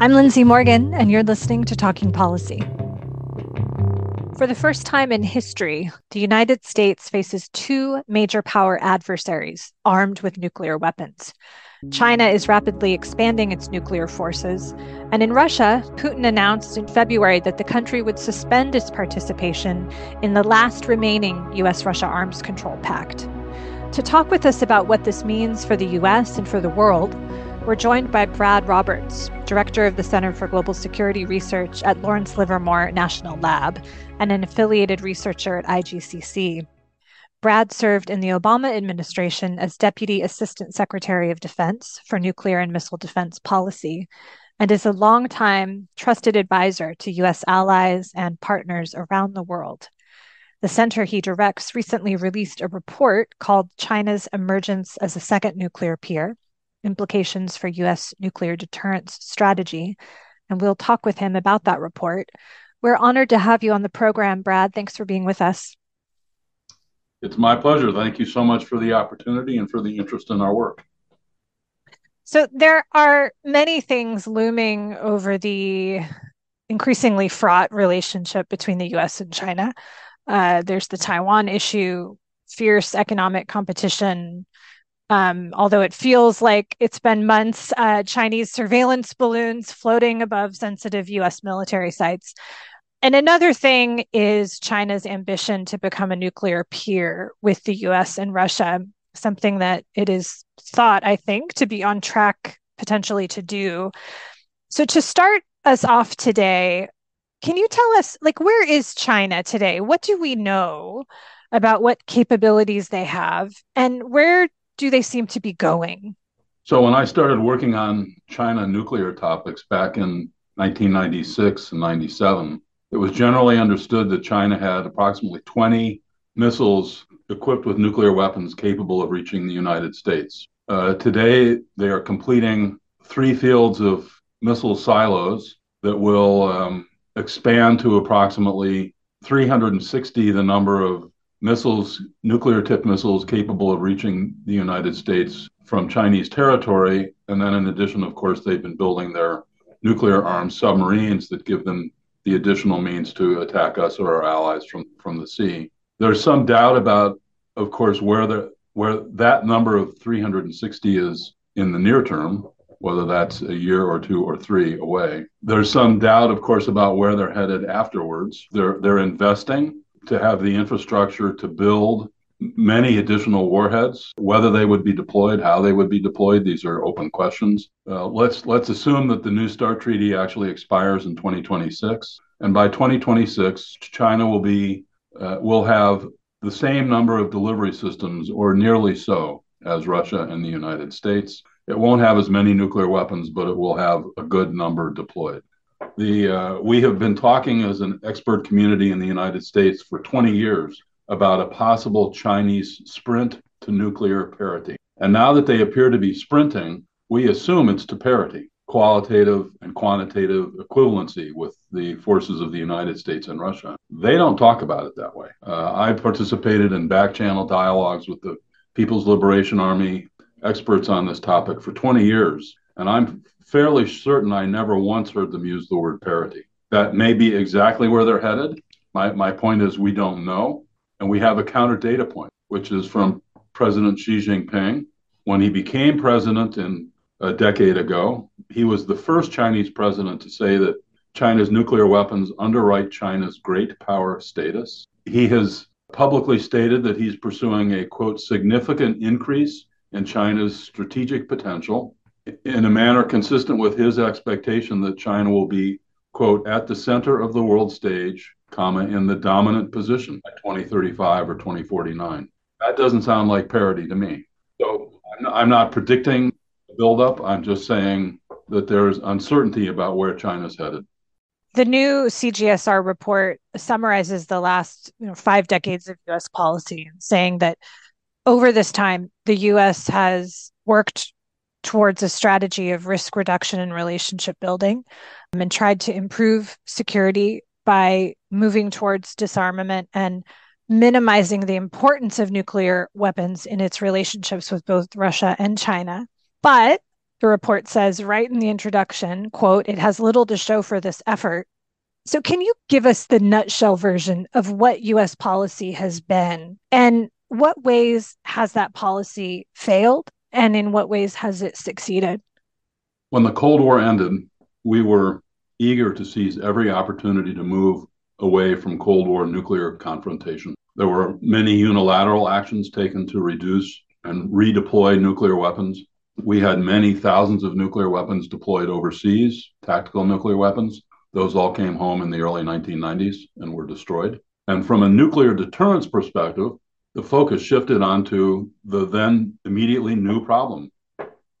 I'm Lindsay Morgan, and you're listening to Talking Policy. For the first time in history, the United States faces two major power adversaries armed with nuclear weapons. China is rapidly expanding its nuclear forces, and in Russia, Putin announced in February that the country would suspend its participation in the last remaining U.S.-Russia arms control pact. To talk with us about what this means for the U.S. and for the world, we're joined by Brad Roberts, director of the Center for Global Security Research at Lawrence Livermore National Lab and an affiliated researcher at IGCC. Brad served in the Obama administration as Deputy Assistant Secretary of Defense for Nuclear and Missile Defense Policy and is a longtime trusted advisor to U.S. allies and partners around the world. The center he directs recently released a report called China's Emergence as a Second Nuclear Peer: Implications for U.S. Nuclear Deterrence Strategy, and we'll talk with him about that report. We're honored to have you on the program, Brad. Thanks for being with us. It's my pleasure. Thank you so much for the opportunity and for the interest in our work. So there are many things looming over the increasingly fraught relationship between the U.S. and China. There's the Taiwan issue, fierce economic competition. Although it feels like it's been months, Chinese surveillance balloons floating above sensitive U.S. military sites. And another thing is China's ambition to become a nuclear peer with the U.S. and Russia, something that it is thought, I think, to be on track potentially to do. So to start us off today, can you tell us, where is China today? What do we know about what capabilities they have, and where do they seem to be going? So when I started working on China nuclear topics back in 1996 and 97, it was generally understood that China had approximately 20 missiles equipped with nuclear weapons capable of reaching the United States. Today, they are completing three fields of missile silos that will expand to approximately 360, the number of missiles, nuclear-tipped missiles capable of reaching the United States from Chinese territory. And then in addition, of course, they've been building their nuclear-armed submarines that give them the additional means to attack us or our allies from the sea. There's some doubt about, of course, where that number of 360 is in the near term, whether that's a year or two or three away. There's some doubt, of course, about where they're headed afterwards. They're investing to have the infrastructure to build many additional warheads. Whether they would be deployed, how they would be deployed, these are open questions. Let's assume that the New START Treaty actually expires in 2026, and by 2026, China will have the same number of delivery systems, or nearly so, as Russia and the United States. It won't have as many nuclear weapons, but it will have a good number deployed. We have been talking as an expert community in the United States for 20 years about a possible Chinese sprint to nuclear parity. And now that they appear to be sprinting, we assume it's to parity, qualitative and quantitative equivalency with the forces of the United States and Russia. They don't talk about it that way. I participated in back-channel dialogues with the People's Liberation Army experts on this topic for 20 years, and I'm fairly certain I never once heard them use the word parity. That may be exactly where they're headed. My point is we don't know, and we have a counter data point, which is from President Xi Jinping. When he became president a decade ago, he was the first Chinese president to say that China's nuclear weapons underwrite China's great power status. He has publicly stated that he's pursuing a, quote, significant increase in China's strategic potential, in a manner consistent with his expectation that China will be, quote, at the center of the world stage, comma, in the dominant position by 2035 or 2049. That doesn't sound like parity to me. So I'm not predicting the buildup. I'm just saying that there's uncertainty about where China's headed. The new CGSR report summarizes the last 5 decades of U.S. policy, saying that over this time, the U.S. has worked towards a strategy of risk reduction and relationship building, and tried to improve security by moving towards disarmament and minimizing the importance of nuclear weapons in its relationships with both Russia and China. But The report says right in the introduction, quote, "It has little to show for this effort." So can you give us the nutshell version of what U.S. policy has been? And what ways has that policy failed? And in what ways has it succeeded? When the Cold War ended, we were eager to seize every opportunity to move away from Cold War nuclear confrontation. There were many unilateral actions taken to reduce and redeploy nuclear weapons. We had many thousands of nuclear weapons deployed overseas, tactical nuclear weapons. Those all came home in the early 1990s and were destroyed. And from a nuclear deterrence perspective, the focus shifted onto the then immediately new problem.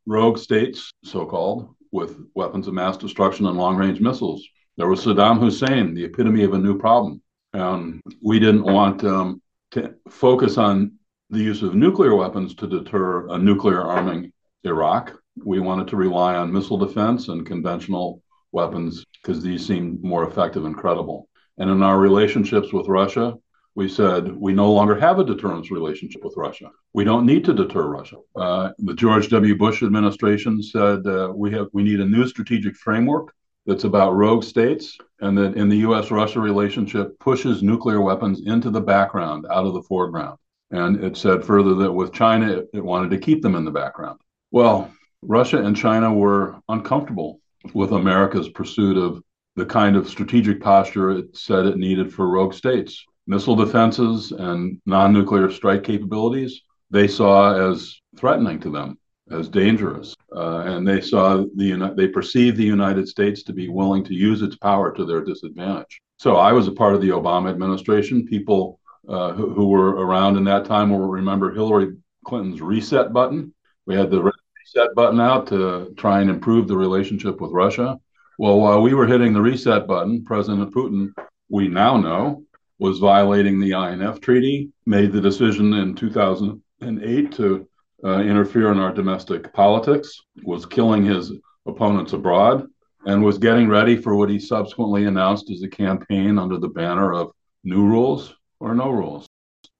Rogue states, so-called, with weapons of mass destruction and long-range missiles. There was Saddam Hussein, the epitome of a new problem. And we didn't want to focus on the use of nuclear weapons to deter a nuclear arming Iraq. We wanted to rely on missile defense and conventional weapons because these seemed more effective and credible. And in our relationships with Russia, we said we no longer have a deterrence relationship with Russia. We don't need to deter Russia. The George W. Bush administration said we need a new strategic framework that's about rogue states and that in the U.S.-Russia relationship pushes nuclear weapons into the background, out of the foreground. And it said further that with China, it wanted to keep them in the background. Well, Russia and China were uncomfortable with America's pursuit of the kind of strategic posture it said it needed for rogue states. Missile defenses and non-nuclear strike capabilities, they saw as threatening to them, as dangerous. And they saw they perceived the United States to be willing to use its power to their disadvantage. So I was a part of the Obama administration. People who were around in that time will remember Hillary Clinton's reset button. We had the reset button out to try and improve the relationship with Russia. Well, while we were hitting the reset button, President Putin, we now know, was violating the INF Treaty, made the decision in 2008 to interfere in our domestic politics, was killing his opponents abroad, and was getting ready for what he subsequently announced as a campaign under the banner of new rules or no rules.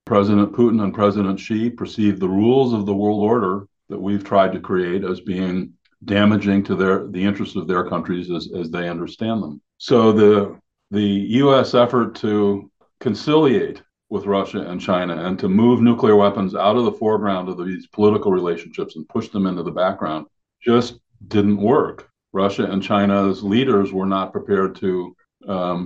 President Putin and President Xi perceived the rules of the world order that we've tried to create as being damaging to the interests of their countries as they understand them. So the U.S. effort to conciliate with Russia and China and to move nuclear weapons out of the foreground of these political relationships and push them into the background just didn't work. Russia and China's leaders were not prepared to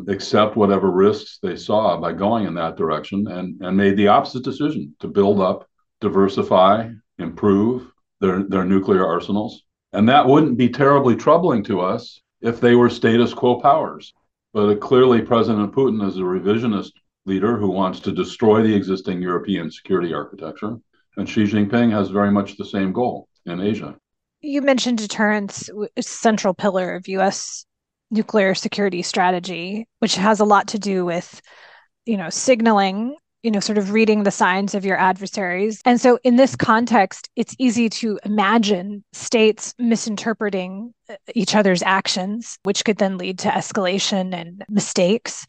accept whatever risks they saw by going in that direction and made the opposite decision to build up, diversify, improve their nuclear arsenals. And that wouldn't be terribly troubling to us if they were status quo powers. But clearly President Putin is a revisionist leader who wants to destroy the existing European security architecture. And Xi Jinping has very much the same goal in Asia. You mentioned deterrence, a central pillar of U.S. nuclear security strategy, which has a lot to do with, signaling, sort of reading the signs of your adversaries. And so in this context, it's easy to imagine states misinterpreting each other's actions, which could then lead to escalation and mistakes.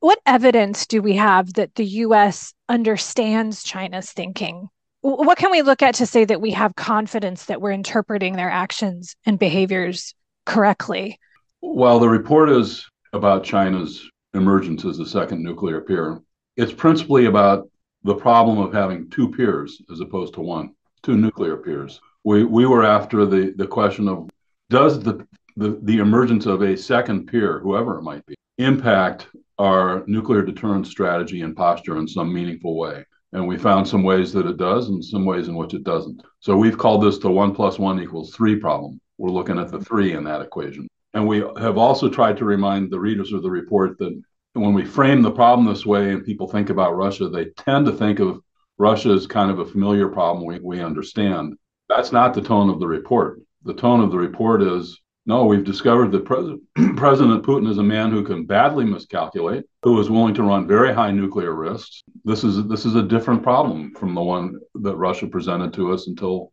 What evidence do we have that the U.S. understands China's thinking? What can we look at to say that we have confidence that we're interpreting their actions and behaviors correctly? While the report is about China's emergence as a second nuclear peer, it's principally about the problem of having two peers as opposed to one, two nuclear peers. We were after the question of, does the emergence of a second peer, whoever it might be, impact our nuclear deterrence strategy and posture in some meaningful way? And we found some ways that it does and some ways in which it doesn't. So we've called this the 1+1=3 problem. We're looking at the three in that equation. And we have also tried to remind the readers of the report that when we frame the problem this way and people think about Russia, they tend to think of Russia as kind of a familiar problem we understand. That's not the tone of the report. The tone of the report is, no, we've discovered that President Putin is a man who can badly miscalculate, who is willing to run very high nuclear risks. This is a different problem from the one that Russia presented to us until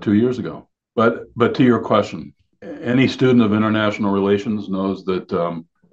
2 years ago. But to your question, any student of international relations knows that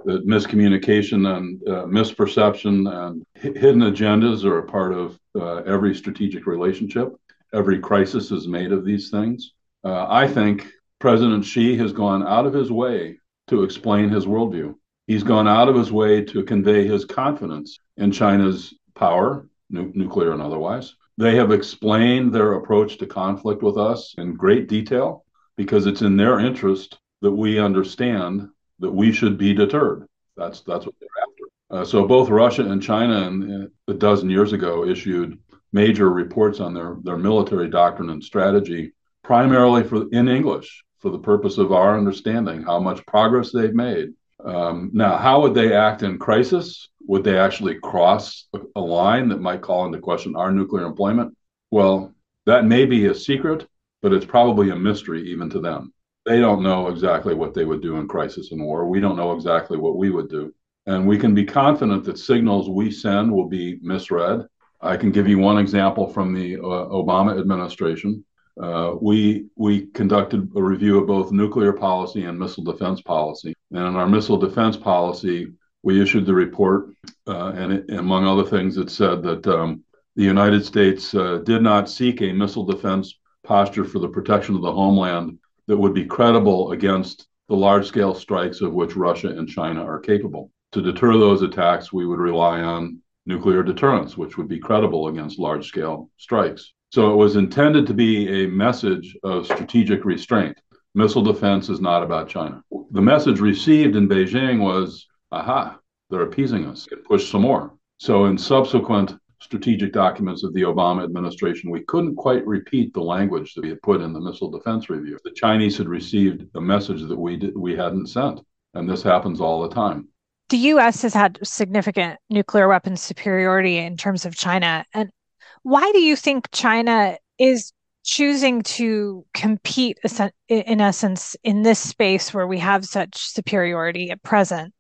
miscommunication and misperception and hidden agendas are a part of every strategic relationship. Every crisis is made of these things. I think President Xi has gone out of his way to explain his worldview. He's gone out of his way to convey his confidence in China's power, nuclear and otherwise. They have explained their approach to conflict with us in great detail because it's in their interest that we understand that we should be deterred. That's what they're after. So both Russia and China a dozen years ago issued major reports on their military doctrine and strategy, primarily in English, for the purpose of our understanding how much progress they've made. Now, how would they act in crisis? Would they actually cross a line that might call into question our nuclear employment? Well, that may be a secret, but it's probably a mystery even to them. They don't know exactly what they would do in crisis and war. We don't know exactly what we would do. And we can be confident that signals we send will be misread. I can give you one example from the Obama administration. We conducted a review of both nuclear policy and missile defense policy. And in our missile defense policy, we issued the report. And it, among other things, it said that the United States did not seek a missile defense posture for the protection of the homeland that would be credible against the large-scale strikes of which Russia and China are capable. To deter those attacks, we would rely on nuclear deterrence, which would be credible against large-scale strikes. So it was intended to be a message of strategic restraint. Missile defense is not about China. The message received in Beijing was, aha, they're appeasing us. Push some more. So in subsequent strategic documents of the Obama administration, we couldn't quite repeat the language that we had put in the missile defense review. The Chinese had received a message that we hadn't sent, and this happens all the time. The U.S. has had significant nuclear weapons superiority in terms of China. And why do you think China is choosing to compete, in essence, in this space where we have such superiority at present,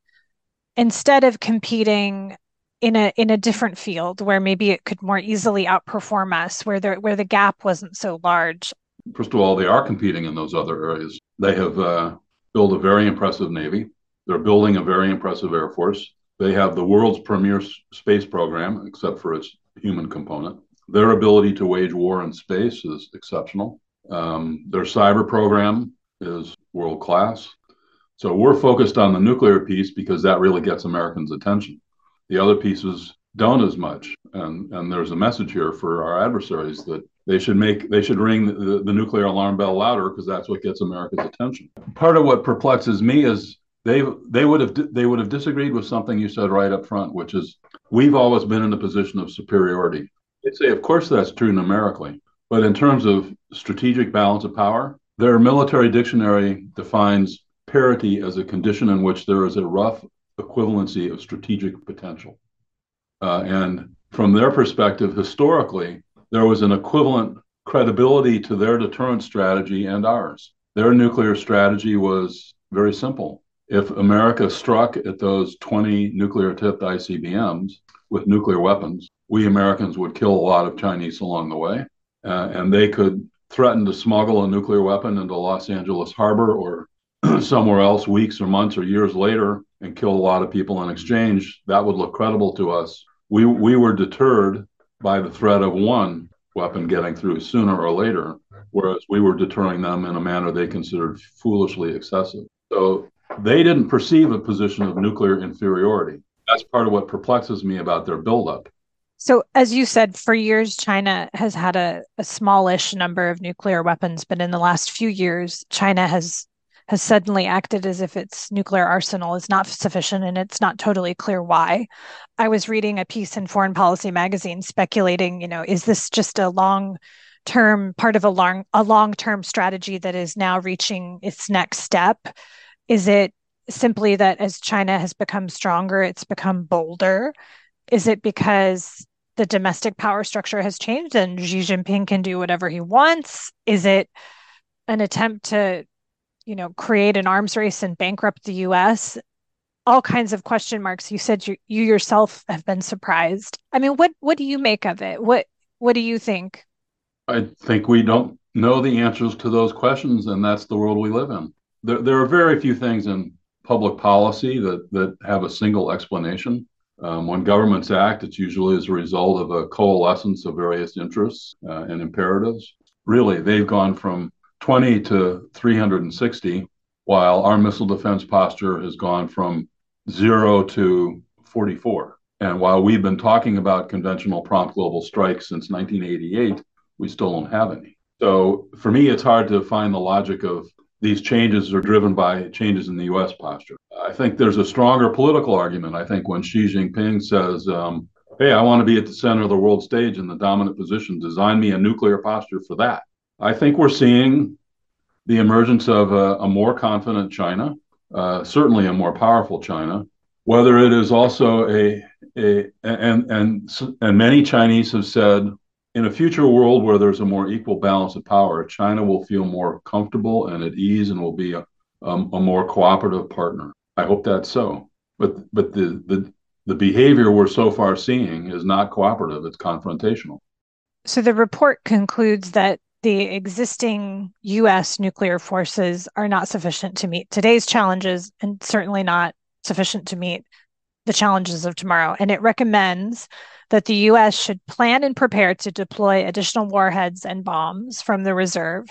instead of competing in a different field where maybe it could more easily outperform us, where the gap wasn't so large? First of all, they are competing in those other areas. They have built a very impressive Navy. They're building a very impressive Air Force. They have the world's premier space program, except for its human component. Their ability to wage war in space is exceptional. Their cyber program is world class. So we're focused on the nuclear piece because that really gets Americans' attention. The other pieces don't as much. And there's a message here for our adversaries that they should ring the nuclear alarm bell louder because that's what gets America's attention. Part of what perplexes me is They would have disagreed with something you said right up front, which is we've always been in a position of superiority. They'd say, of course, that's true numerically. But in terms of strategic balance of power, their military dictionary defines parity as a condition in which there is a rough equivalency of strategic potential. And from their perspective, historically, there was an equivalent credibility to their deterrent strategy and ours. Their nuclear strategy was very simple. If America struck at those 20 nuclear-tipped ICBMs with nuclear weapons, we Americans would kill a lot of Chinese along the way, and they could threaten to smuggle a nuclear weapon into Los Angeles Harbor or somewhere else weeks or months or years later and kill a lot of people in exchange. That would look credible to us. We were deterred by the threat of one weapon getting through sooner or later, whereas we were deterring them in a manner they considered foolishly excessive. So they didn't perceive a position of nuclear inferiority. That's part of what perplexes me about their buildup. So as you said, for years, China has had a smallish number of nuclear weapons. But in the last few years, China has suddenly acted as if its nuclear arsenal is not sufficient, and it's not totally clear why. I was reading a piece in Foreign Policy magazine speculating, is this just a long-term part of a long-term strategy that is now reaching its next step? Is it simply that as China has become stronger, it's become bolder? Is it because the domestic power structure has changed and Xi Jinping can do whatever he wants? Is it an attempt to, create an arms race and bankrupt the U.S.? All kinds of question marks. You said you yourself have been surprised. I mean, what do you make of it? What do you think? I think we don't know the answers to those questions, and that's the world we live in. There are very few things in public policy that have a single explanation. When governments act, it's usually as a result of a coalescence of various interests and imperatives. Really, they've gone from 20 to 360, while our missile defense posture has gone from 0 to 44. And while we've been talking about conventional prompt global strikes since 1988, we still don't have any. So for me, it's hard to find the logic of these changes are driven by changes in the U.S. posture. I think there's a stronger political argument. I think when Xi Jinping says, hey, I want to be at the center of the world stage in the dominant position, design me a nuclear posture for that. I think we're seeing the emergence of a more confident China, certainly a more powerful China, whether it is also and many Chinese have said, in a future world where there's a more equal balance of power, China will feel more comfortable and at ease and will be a more cooperative partner. I hope that's so. But the behavior we're so far seeing is not cooperative, it's confrontational. So the report concludes that the existing U.S. nuclear forces are not sufficient to meet today's challenges and certainly not sufficient to meet the challenges of tomorrow. And it recommends that the U.S. should plan and prepare to deploy additional warheads and bombs from the reserve,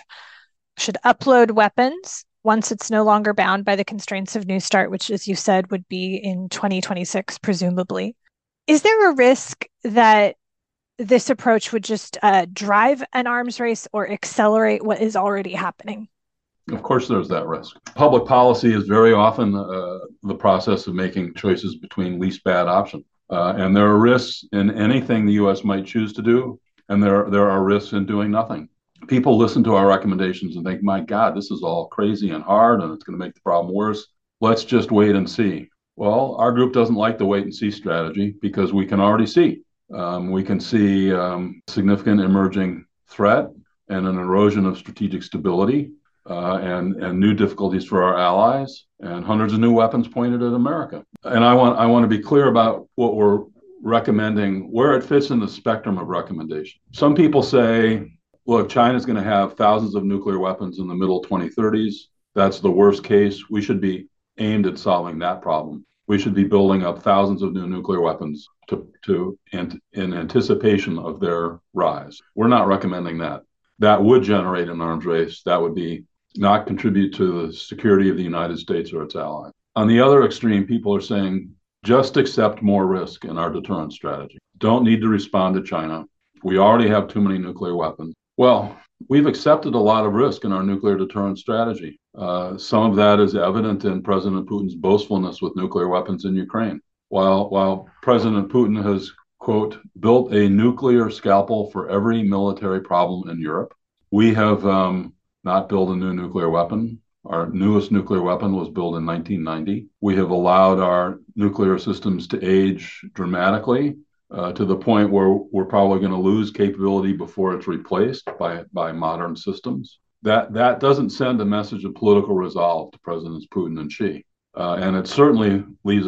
should upload weapons once it's no longer bound by the constraints of New START, which, as you said, would be in 2026, presumably. Is there a risk that this approach would just drive an arms race or accelerate what is already happening? Of course, there's that risk. Public policy is very often the process of making choices between least bad options. And there are risks in anything the U.S. might choose to do, and there are risks in doing nothing. People listen to our recommendations and think, my God, this is all crazy and hard, and it's going to make the problem worse. Let's just wait and see. Well, our group doesn't like the wait and see strategy because we can already see. We can see significant emerging threat and an erosion of strategic stability and new difficulties for our allies, and hundreds of new weapons pointed at America. And I want to be clear about what we're recommending, where it fits in the spectrum of recommendation. Some people say, look, China's going to have thousands of nuclear weapons in the middle 2030s. That's the worst case. We should be aimed at solving that problem. We should be building up thousands of new nuclear weapons to in anticipation of their rise. We're not recommending that. That would generate an arms race. That would be not contribute to the security of the United States or its allies. On the other extreme, people are saying, just accept more risk in our deterrence strategy. Don't need to respond to China. We already have too many nuclear weapons. Well, we've accepted a lot of risk in our nuclear deterrence strategy. Some of that is evident in President Putin's boastfulness with nuclear weapons in Ukraine. While President Putin has, quote, built a nuclear scalpel for every military problem in Europe, we have not built a new nuclear weapon. Our newest nuclear weapon was built in 1990. We have allowed our nuclear systems to age dramatically to the point where we're probably going to lose capability before it's replaced by modern systems. That doesn't send a message of political resolve to Presidents Putin and Xi. And it certainly leaves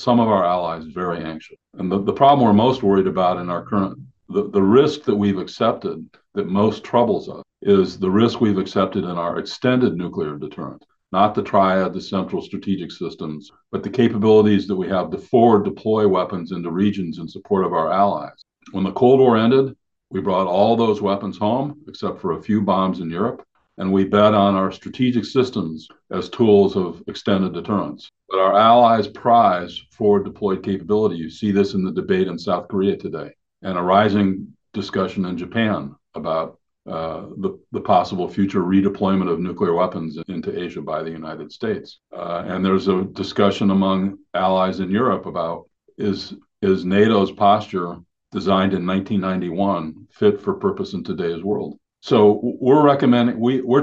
some of our allies very anxious. And the problem we're most worried about in our current, the risk that we've accepted that most troubles us is the risk we've accepted in our extended nuclear deterrent, not the triad, the central strategic systems, but the capabilities that we have to forward deploy weapons into regions in support of our allies. When the Cold War ended, we brought all those weapons home, except for a few bombs in Europe. And we bet on our strategic systems as tools of extended deterrence. But our allies prize forward-deployed capability. You see this in the debate in South Korea today and a rising discussion in Japan about the possible future redeployment of nuclear weapons into Asia by the United States. And there's a discussion among allies in Europe about is NATO's posture designed in 1991 fit for purpose in today's world? So we're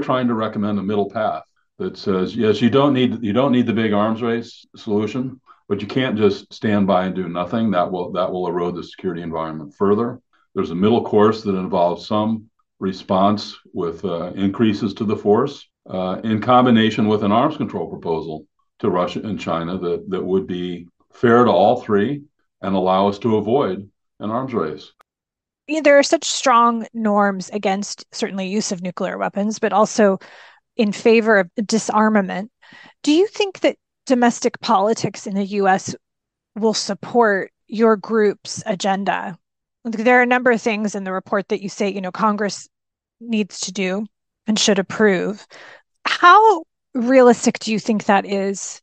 trying to recommend a middle path that says, yes, you don't need the big arms race solution, but you can't just stand by and do nothing. That will erode the security environment further. There's a middle course that involves some response with increases to the force in combination with an arms control proposal to Russia and China that would be fair to all three and allow us to avoid an arms race. There are such strong norms against certainly use of nuclear weapons, but also in favor of disarmament. Do you think that domestic politics in the U.S. will support your group's agenda? There are a number of things in the report that you say, Congress needs to do. and should approve. How realistic do you think that is,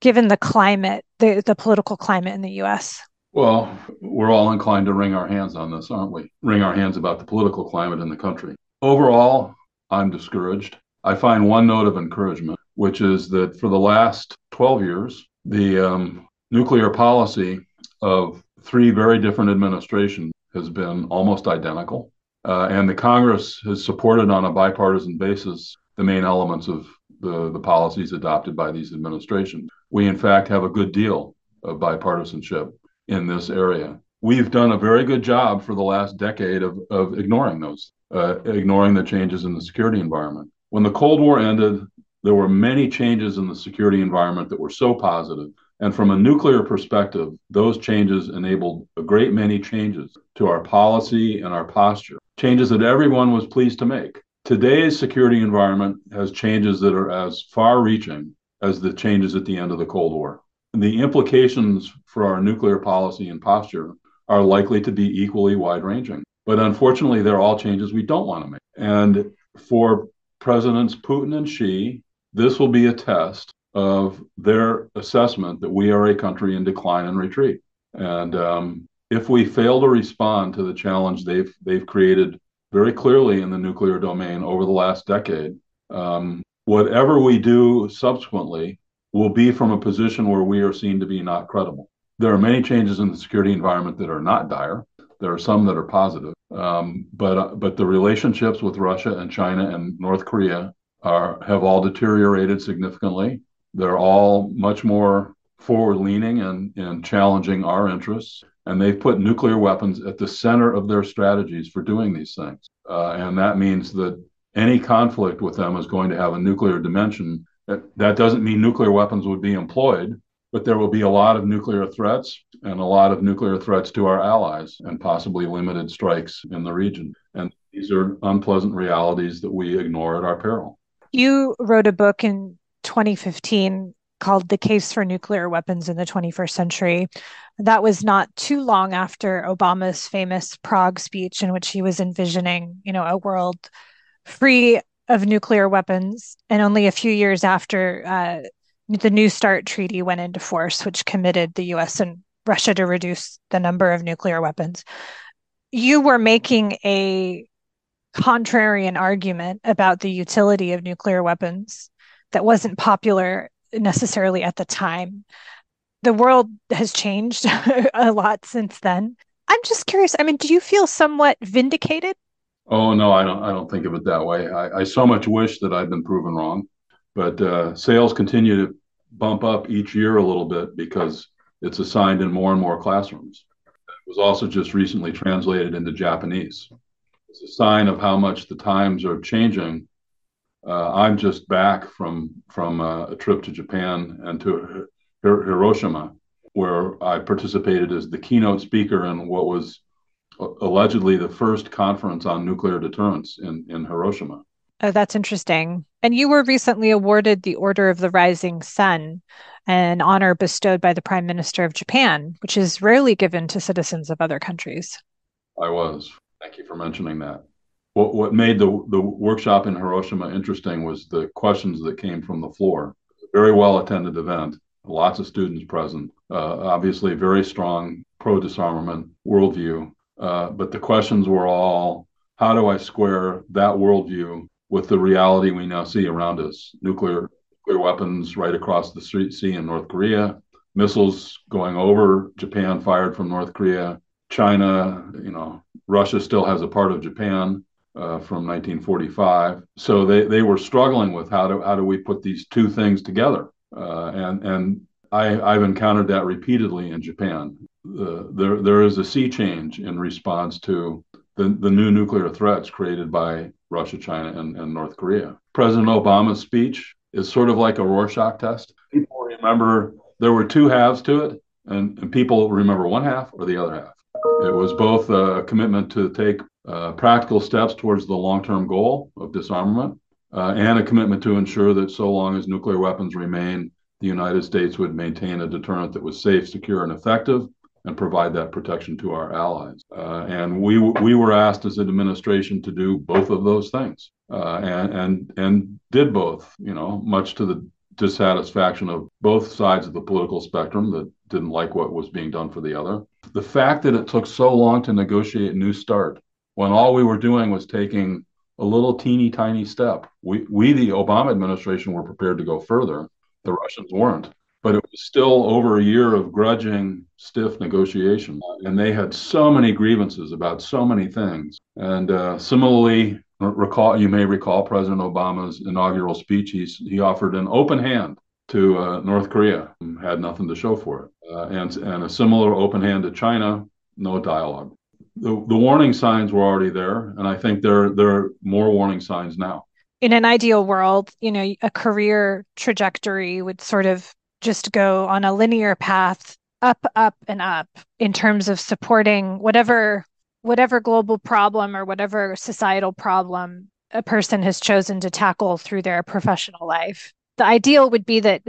given the climate, the political climate in the U.S.? Well, we're all inclined to wring our hands on this, aren't we? Wring our hands about the political climate in the country. Overall, I'm discouraged. I find one note of encouragement, which is that for the last 12 years, the nuclear policy of three very different administrations has been almost identical. And the Congress has supported on a bipartisan basis the main elements of the policies adopted by these administrations. We, in fact, have a good deal of bipartisanship in this area. We've done a very good job for the last decade of ignoring those, ignoring the changes in the security environment. When the Cold War ended, there were many changes in the security environment that were so positive. And from a nuclear perspective, those changes enabled a great many changes to our policy and our posture, changes that everyone was pleased to make. Today's security environment has changes that are as far-reaching as the changes at the end of the Cold War. And the implications for our nuclear policy and posture are likely to be equally wide-ranging. But unfortunately, they're all changes we don't want to make. And for Presidents Putin and Xi, this will be a test of their assessment that we are a country in decline and retreat. And if we fail to respond to the challenge they've created very clearly in the nuclear domain over the last decade, whatever we do subsequently will be from a position where we are seen to be not credible. There are many changes in the security environment that are not dire. There are some that are positive, but the relationships with Russia and China and North Korea have all deteriorated significantly. They're all much more forward-leaning and challenging our interests. And they've put nuclear weapons at the center of their strategies for doing these things. And that means that any conflict with them is going to have a nuclear dimension. That doesn't mean nuclear weapons would be employed, but there will be a lot of nuclear threats and a lot of nuclear threats to our allies and possibly limited strikes in the region. And these are unpleasant realities that we ignore at our peril. You wrote a book in 2015 called The Case for Nuclear Weapons in the 21st Century. That was not too long after Obama's famous Prague speech, in which he was envisioning, a world free of nuclear weapons, and only a few years after the New START Treaty went into force, which committed the U.S. and Russia to reduce the number of nuclear weapons. You were making a contrarian argument about the utility of nuclear weapons that wasn't popular necessarily at the time. The world has changed a lot since then. I'm just curious. Do you feel somewhat vindicated? Oh, no, I don't think of it that way. I so much wish that I'd been proven wrong, but sales continue to bump up each year a little bit because it's assigned in more and more classrooms. It was also just recently translated into Japanese. It's a sign of how much the times are changing. I'm just back from a trip to Japan and to Hiroshima, where I participated as the keynote speaker in what was allegedly the first conference on nuclear deterrence in Hiroshima. Oh, that's interesting. And you were recently awarded the Order of the Rising Sun, an honor bestowed by the Prime Minister of Japan, which is rarely given to citizens of other countries. I was. Thank you for mentioning that. What made the workshop in Hiroshima interesting was the questions that came from the floor. Very well-attended event, lots of students present, obviously very strong pro-disarmament worldview. But the questions were all, how do I square that worldview with the reality we now see around us? Nuclear weapons right across the sea in North Korea, missiles going over Japan fired from North Korea, China, Russia still has a part of Japan from 1945. So they were struggling with how do we put these two things together? And I've encountered that repeatedly in Japan. There is a sea change in response to the new nuclear threats created by Russia, China, and North Korea. President Obama's speech is sort of like a Rorschach test. People remember there were two halves to it, and people remember one half or the other half. It was both a commitment to take practical steps towards the long-term goal of disarmament and a commitment to ensure that so long as nuclear weapons remain, the United States would maintain a deterrent that was safe, secure, and effective and provide that protection to our allies. And we were asked as an administration to do both of those things, and did both, you know, much to the dissatisfaction of both sides of the political spectrum that didn't like what was being done for the other. The fact that it took so long to negotiate New START, when all we were doing was taking a little teeny tiny step. We, the Obama administration, were prepared to go further. The Russians weren't. But it was still over a year of grudging, stiff negotiation. And they had so many grievances about so many things. And similarly, you may recall President Obama's inaugural speech. He offered an open hand to North Korea, had nothing to show for it. And a similar open hand to China, no dialogue. The warning signs were already there. And I think there are more warning signs now. In an ideal world, you know, a career trajectory would sort of just go on a linear path up, up, and up in terms of supporting whatever global problem or whatever societal problem a person has chosen to tackle through their professional life. The ideal would be that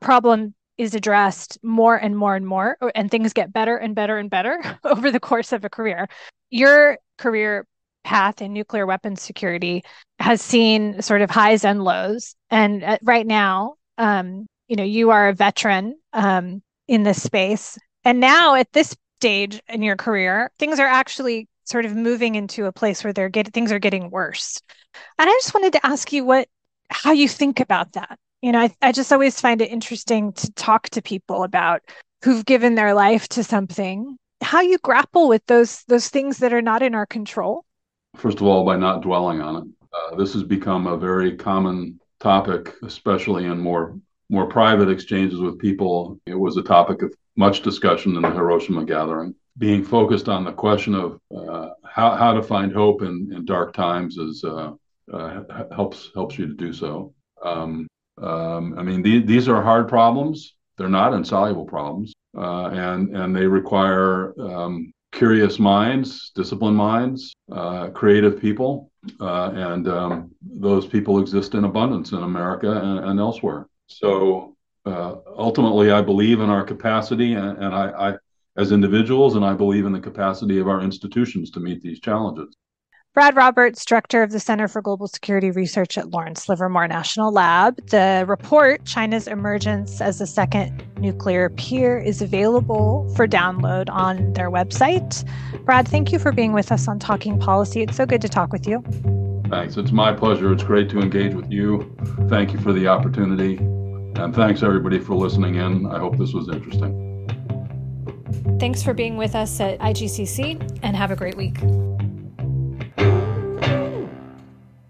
problem is addressed more and more and more, and things get better and better and better over the course of a career. Your career path in nuclear weapons security has seen sort of highs and lows. And right now, you know, you are a veteran in this space. And now at this stage in your career, things are actually sort of moving into a place where things are getting worse. And I just wanted to ask you how you think about that. You know, I just always find it interesting to talk to people about who've given their life to something, how you grapple with those things that are not in our control. First of all, by not dwelling on it. This has become a very common topic, especially in more private exchanges with people. It was a topic of much discussion in the Hiroshima gathering. Being focused on the question of how to find hope in dark times is helps you to do so. I mean, these are hard problems. They're not insoluble problems, and they require curious minds, disciplined minds, creative people, and those people exist in abundance in America and elsewhere. So ultimately, I believe in our capacity, and I as individuals, and I believe in the capacity of our institutions to meet these challenges. Brad Roberts, director of the Center for Global Security Research at Lawrence Livermore National Lab. The report, China's Emergence as a Second Nuclear Peer, is available for download on their website. Brad, thank you for being with us on Talking Policy. It's so good to talk with you. Thanks. It's my pleasure. It's great to engage with you. Thank you for the opportunity. And thanks, everybody, for listening in. I hope this was interesting. Thanks for being with us at IGCC, and have a great week.